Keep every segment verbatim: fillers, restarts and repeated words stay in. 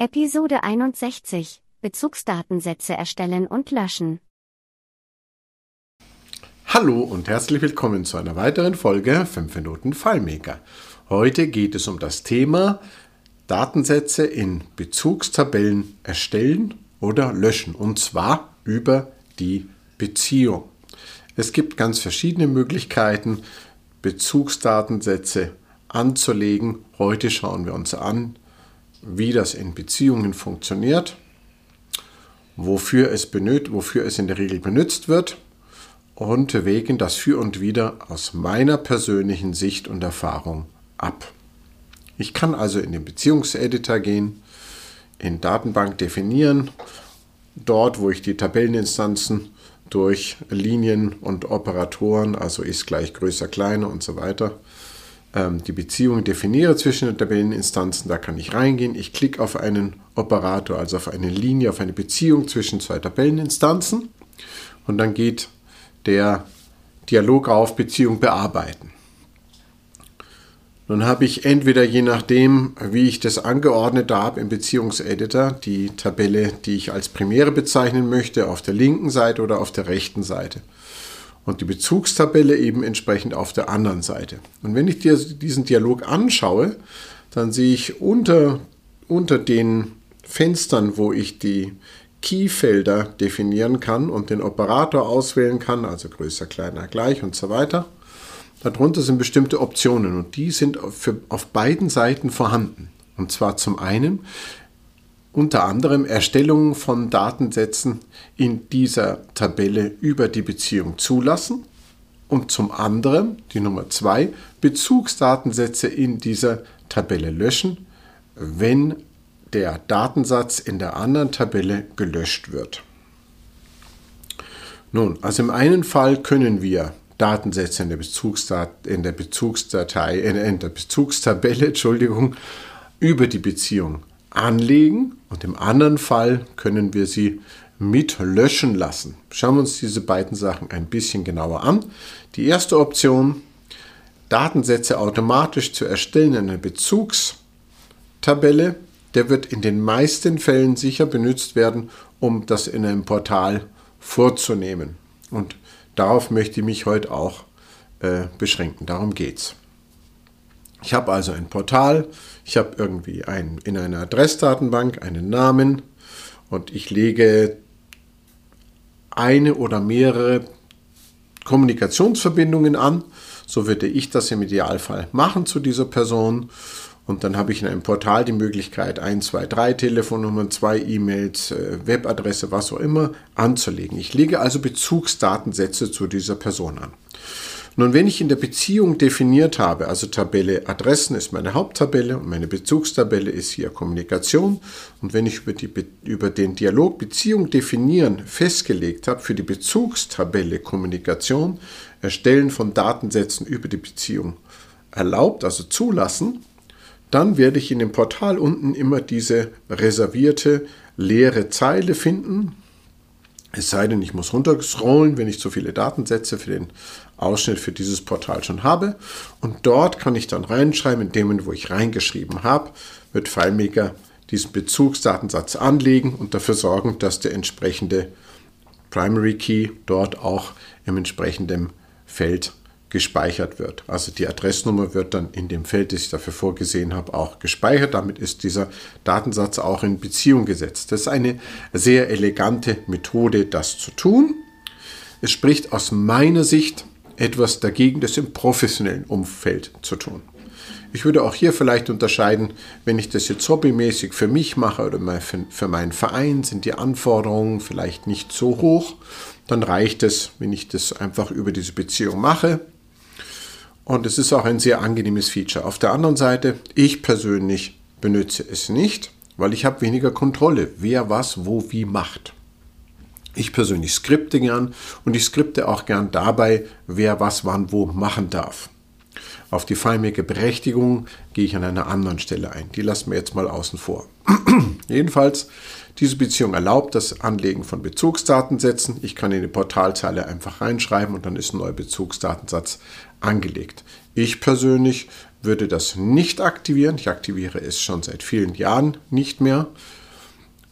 Episode einundsechzig – Bezugsdatensätze erstellen und löschen. Hallo und herzlich willkommen zu einer weiteren Folge fünf Minuten FileMaker. Heute geht es um das Thema Datensätze in Bezugstabellen erstellen oder löschen, und zwar über die Beziehung. Es gibt ganz verschiedene Möglichkeiten, Bezugsdatensätze anzulegen. Heute schauen wir uns an, wie das in Beziehungen funktioniert, wofür es, benötigt, wofür es in der Regel benutzt wird und wägen das für und wider aus meiner persönlichen Sicht und Erfahrung ab. Ich kann also in den Beziehungseditor gehen, in Datenbank definieren, dort wo ich die Tabelleninstanzen durch Linien und Operatoren, also ist gleich größer, kleiner und so weiter, die Beziehung definiere zwischen den Tabelleninstanzen, da kann ich reingehen. Ich klicke auf einen Operator, also auf eine Linie, auf eine Beziehung zwischen zwei Tabelleninstanzen, und dann geht der Dialog auf Beziehung bearbeiten. Nun habe ich entweder, je nachdem, wie ich das angeordnet habe im Beziehungseditor, die Tabelle, die ich als primäre bezeichnen möchte, auf der linken Seite oder auf der rechten Seite. Und die Bezugstabelle eben entsprechend auf der anderen Seite. Und wenn ich dir diesen Dialog anschaue, dann sehe ich unter, unter den Fenstern, wo ich die Key-Felder definieren kann und den Operator auswählen kann, also größer, kleiner, gleich und so weiter, darunter sind bestimmte Optionen, und die sind für, auf beiden Seiten vorhanden. Und zwar zum einen unter anderem Erstellungen von Datensätzen in dieser Tabelle über die Beziehung zulassen und zum anderen, die Nummer zwei, Bezugsdatensätze in dieser Tabelle löschen, wenn der Datensatz in der anderen Tabelle gelöscht wird. Nun, also im einen Fall können wir Datensätze in der, Bezugsdat- in der, Bezugsdatei, in der Bezugstabelle Entschuldigung, über die Beziehung anlegen, und im anderen Fall können wir sie mit löschen lassen. Schauen wir uns diese beiden Sachen ein bisschen genauer an. Die erste Option, Datensätze automatisch zu erstellen in einer Bezugstabelle, der wird in den meisten Fällen sicher benutzt werden, um das in einem Portal vorzunehmen. Und darauf möchte ich mich heute auch äh, beschränken. Darum geht's. Ich habe also ein Portal, ich habe irgendwie ein, in einer Adressdatenbank einen Namen, und ich lege eine oder mehrere Kommunikationsverbindungen an. So würde ich das im Idealfall machen zu dieser Person, und dann habe ich in einem Portal die Möglichkeit, eins, zwei, drei Telefonnummern, zwei E-Mails, Webadresse, was auch immer anzulegen. Ich lege also Bezugsdatensätze zu dieser Person an. Nun, wenn ich in der Beziehung definiert habe, also Tabelle Adressen ist meine Haupttabelle und meine Bezugstabelle ist hier Kommunikation, und wenn ich über, die, über den Dialog Beziehung definieren festgelegt habe für die Bezugstabelle Kommunikation, Erstellen von Datensätzen über die Beziehung erlaubt, also zulassen, dann werde ich in dem Portal unten immer diese reservierte leere Zeile finden. Es sei denn, ich muss runterscrollen, wenn ich zu viele Datensätze für den Ausschnitt für dieses Portal schon habe. Und dort kann ich dann reinschreiben, in dem, wo ich reingeschrieben habe, wird FileMaker diesen Bezugsdatensatz anlegen und dafür sorgen, dass der entsprechende Primary Key dort auch im entsprechenden Feld gespeichert wird. Also die Adressnummer wird dann in dem Feld, das ich dafür vorgesehen habe, auch gespeichert. Damit ist dieser Datensatz auch in Beziehung gesetzt. Das ist eine sehr elegante Methode, das zu tun. Es spricht aus meiner Sicht etwas dagegen, das im professionellen Umfeld zu tun. Ich würde auch hier vielleicht unterscheiden, wenn ich das jetzt hobbymäßig für mich mache oder für meinen Verein, sind die Anforderungen vielleicht nicht so hoch. Dann reicht es, wenn ich das einfach über diese Beziehung mache. Und es ist auch ein sehr angenehmes Feature. Auf der anderen Seite, ich persönlich benutze es nicht, weil ich habe weniger Kontrolle, wer was, wo, wie macht. Ich persönlich skripte gern, und ich skripte auch gern dabei, wer was, wann, wo machen darf. Auf die FileMaker-Berechtigung gehe ich an einer anderen Stelle ein. Die lassen wir jetzt mal außen vor. Jedenfalls, diese Beziehung erlaubt das Anlegen von Bezugsdatensätzen. Ich kann in die Portalzeile einfach reinschreiben, und dann ist ein neuer Bezugsdatensatz angelegt. Ich persönlich würde das nicht aktivieren. Ich aktiviere es schon seit vielen Jahren nicht mehr,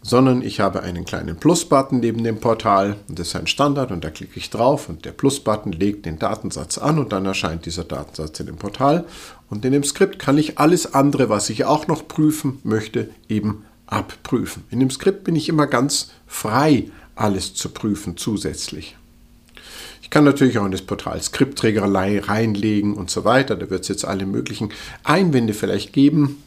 sondern ich habe einen kleinen Plus-Button neben dem Portal. Das ist ein Standard und da klicke ich drauf und der Plus-Button legt den Datensatz an und dann erscheint dieser Datensatz in dem Portal. Und in dem Skript kann ich alles andere, was ich auch noch prüfen möchte, eben abprüfen. In dem Skript bin ich immer ganz frei, alles zu prüfen zusätzlich. Ich kann natürlich auch in das Portal Skriptträgerlei reinlegen und so weiter. Da wird es jetzt alle möglichen Einwände vielleicht geben.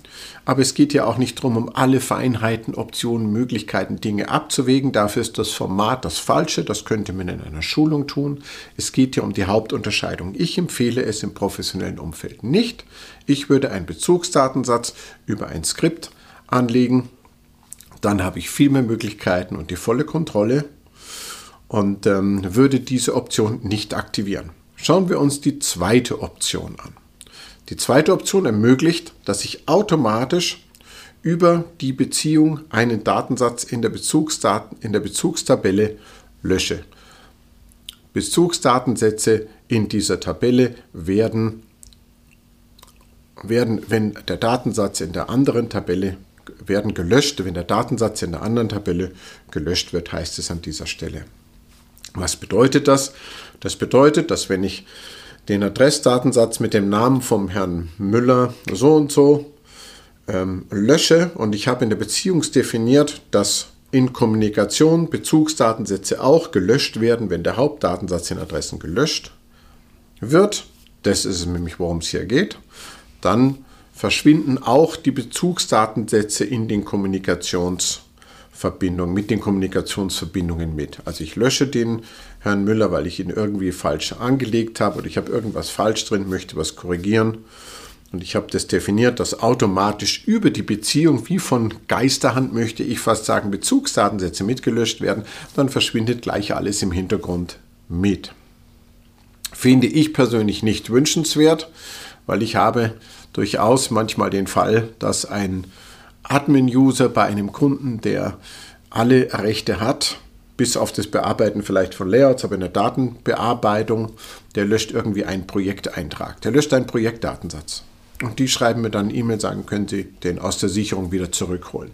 Aber es geht ja auch nicht darum, um alle Feinheiten, Optionen, Möglichkeiten, Dinge abzuwägen. Dafür ist das Format das Falsche. Das könnte man in einer Schulung tun. Es geht ja um die Hauptunterscheidung. Ich empfehle es im professionellen Umfeld nicht. Ich würde einen Bezugsdatensatz über ein Skript anlegen. Dann habe ich viel mehr Möglichkeiten und die volle Kontrolle und ähm, würde diese Option nicht aktivieren. Schauen wir uns die zweite Option an. Die zweite Option ermöglicht, dass ich automatisch über die Beziehung einen Datensatz in der Bezugsdaten, in der Bezugstabelle lösche. Bezugsdatensätze in dieser Tabelle werden, werden wenn der Datensatz in der anderen Tabelle werden gelöscht, wenn der Datensatz in der anderen Tabelle gelöscht wird, heißt es an dieser Stelle. Was bedeutet das? Das bedeutet, dass wenn ich den Adressdatensatz mit dem Namen vom Herrn Müller so und so ähm, lösche und ich habe in der Beziehung definiert, dass in Kommunikation Bezugsdatensätze auch gelöscht werden, wenn der Hauptdatensatz in Adressen gelöscht wird, das ist es nämlich, worum es hier geht, dann verschwinden auch die Bezugsdatensätze in den Kommunikationsverbindungen, mit den Kommunikationsverbindungen mit. Also ich lösche den Herrn Müller, weil ich ihn irgendwie falsch angelegt habe oder ich habe irgendwas falsch drin, möchte was korrigieren und ich habe das definiert, dass automatisch über die Beziehung, wie von Geisterhand möchte ich fast sagen, Bezugsdatensätze mitgelöscht werden, dann verschwindet gleich alles im Hintergrund mit. Finde ich persönlich nicht wünschenswert, weil ich habe durchaus manchmal den Fall, dass ein Admin-User bei einem Kunden, der alle Rechte hat, bis auf das Bearbeiten vielleicht von Layouts, aber in der Datenbearbeitung, der löscht irgendwie einen Projekteintrag. Der löscht einen Projektdatensatz. Und die schreiben mir dann eine E-Mail, sagen, können Sie den aus der Sicherung wieder zurückholen.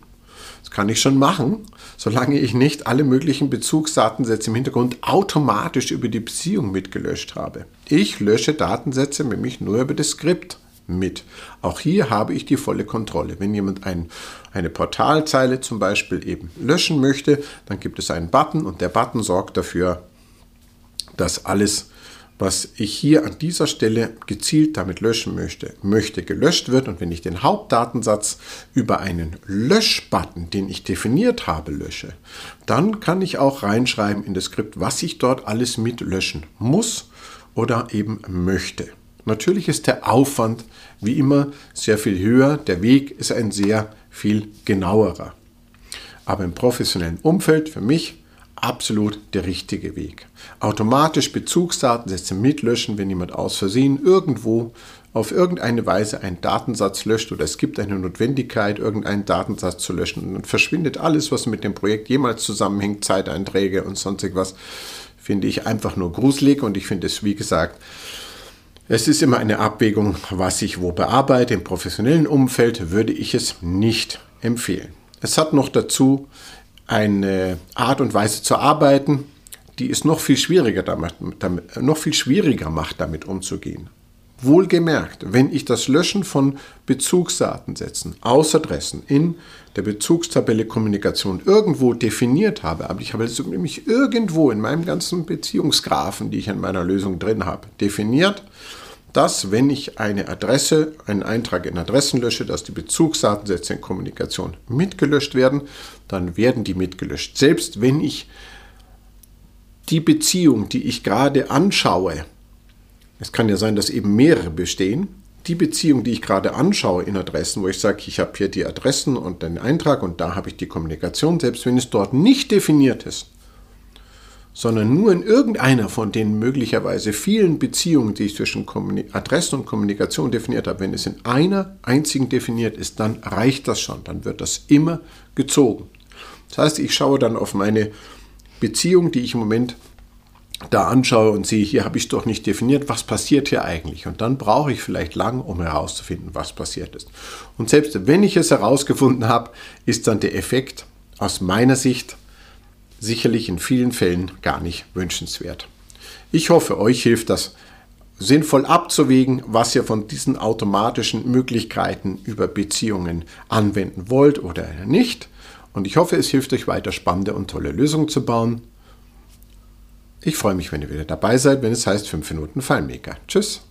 Das kann ich schon machen, solange ich nicht alle möglichen Bezugsdatensätze im Hintergrund automatisch über die Beziehung mitgelöscht habe. Ich lösche Datensätze nämlich nur über das Skript mit. Auch hier habe ich die volle Kontrolle. Wenn jemand ein, eine Portalzeile zum Beispiel eben löschen möchte, dann gibt es einen Button und der Button sorgt dafür, dass alles, was ich hier an dieser Stelle gezielt damit löschen möchte, möchte gelöscht wird. Und wenn ich den Hauptdatensatz über einen Löschbutton, den ich definiert habe, lösche, dann kann ich auch reinschreiben in das Skript, was ich dort alles mit löschen muss oder eben möchte. Natürlich ist der Aufwand wie immer sehr viel höher, der Weg ist ein sehr viel genauerer. Aber im professionellen Umfeld für mich absolut der richtige Weg. Automatisch Bezugsdatensätze mitlöschen, wenn jemand aus Versehen irgendwo auf irgendeine Weise einen Datensatz löscht oder es gibt eine Notwendigkeit, irgendeinen Datensatz zu löschen und dann verschwindet alles, was mit dem Projekt jemals zusammenhängt, Zeiteinträge und sonstig was, finde ich einfach nur gruselig und ich finde es, wie gesagt, es ist immer eine Abwägung, was ich wo bearbeite. Im professionellen Umfeld würde ich es nicht empfehlen. Es hat noch dazu eine Art und Weise zu arbeiten, die es noch viel schwieriger, damit, damit, noch viel schwieriger macht, damit umzugehen. Wohlgemerkt, wenn ich das Löschen von Bezugsdatensätzen aus Adressen in der Bezugstabelle Kommunikation irgendwo definiert habe, aber ich habe es nämlich irgendwo in meinem ganzen Beziehungsgraphen, die ich in meiner Lösung drin habe, definiert, dass wenn ich eine Adresse, einen Eintrag in Adressen lösche, dass die Bezugsdatensätze in Kommunikation mitgelöscht werden, dann werden die mitgelöscht. Selbst wenn ich die Beziehung, die ich gerade anschaue, es kann ja sein, dass eben mehrere bestehen. Die Beziehung, die ich gerade anschaue in Adressen, wo ich sage, ich habe hier die Adressen und den Eintrag und da habe ich die Kommunikation, selbst wenn es dort nicht definiert ist, sondern nur in irgendeiner von den möglicherweise vielen Beziehungen, die ich zwischen Adressen und Kommunikation definiert habe, wenn es in einer einzigen definiert ist, dann reicht das schon, dann wird das immer gezogen. Das heißt, ich schaue dann auf meine Beziehung, die ich im Moment da anschaue und sehe, hier habe ich es doch nicht definiert, was passiert hier eigentlich? Und dann brauche ich vielleicht lang, um herauszufinden, was passiert ist. Und selbst wenn ich es herausgefunden habe, ist dann der Effekt aus meiner Sicht sicherlich in vielen Fällen gar nicht wünschenswert. Ich hoffe, euch hilft das, sinnvoll abzuwägen, was ihr von diesen automatischen Möglichkeiten über Beziehungen anwenden wollt oder nicht. Und ich hoffe, es hilft euch weiter, spannende und tolle Lösungen zu bauen. Ich freue mich, wenn ihr wieder dabei seid, wenn es heißt fünf Minuten FileMaker. Tschüss!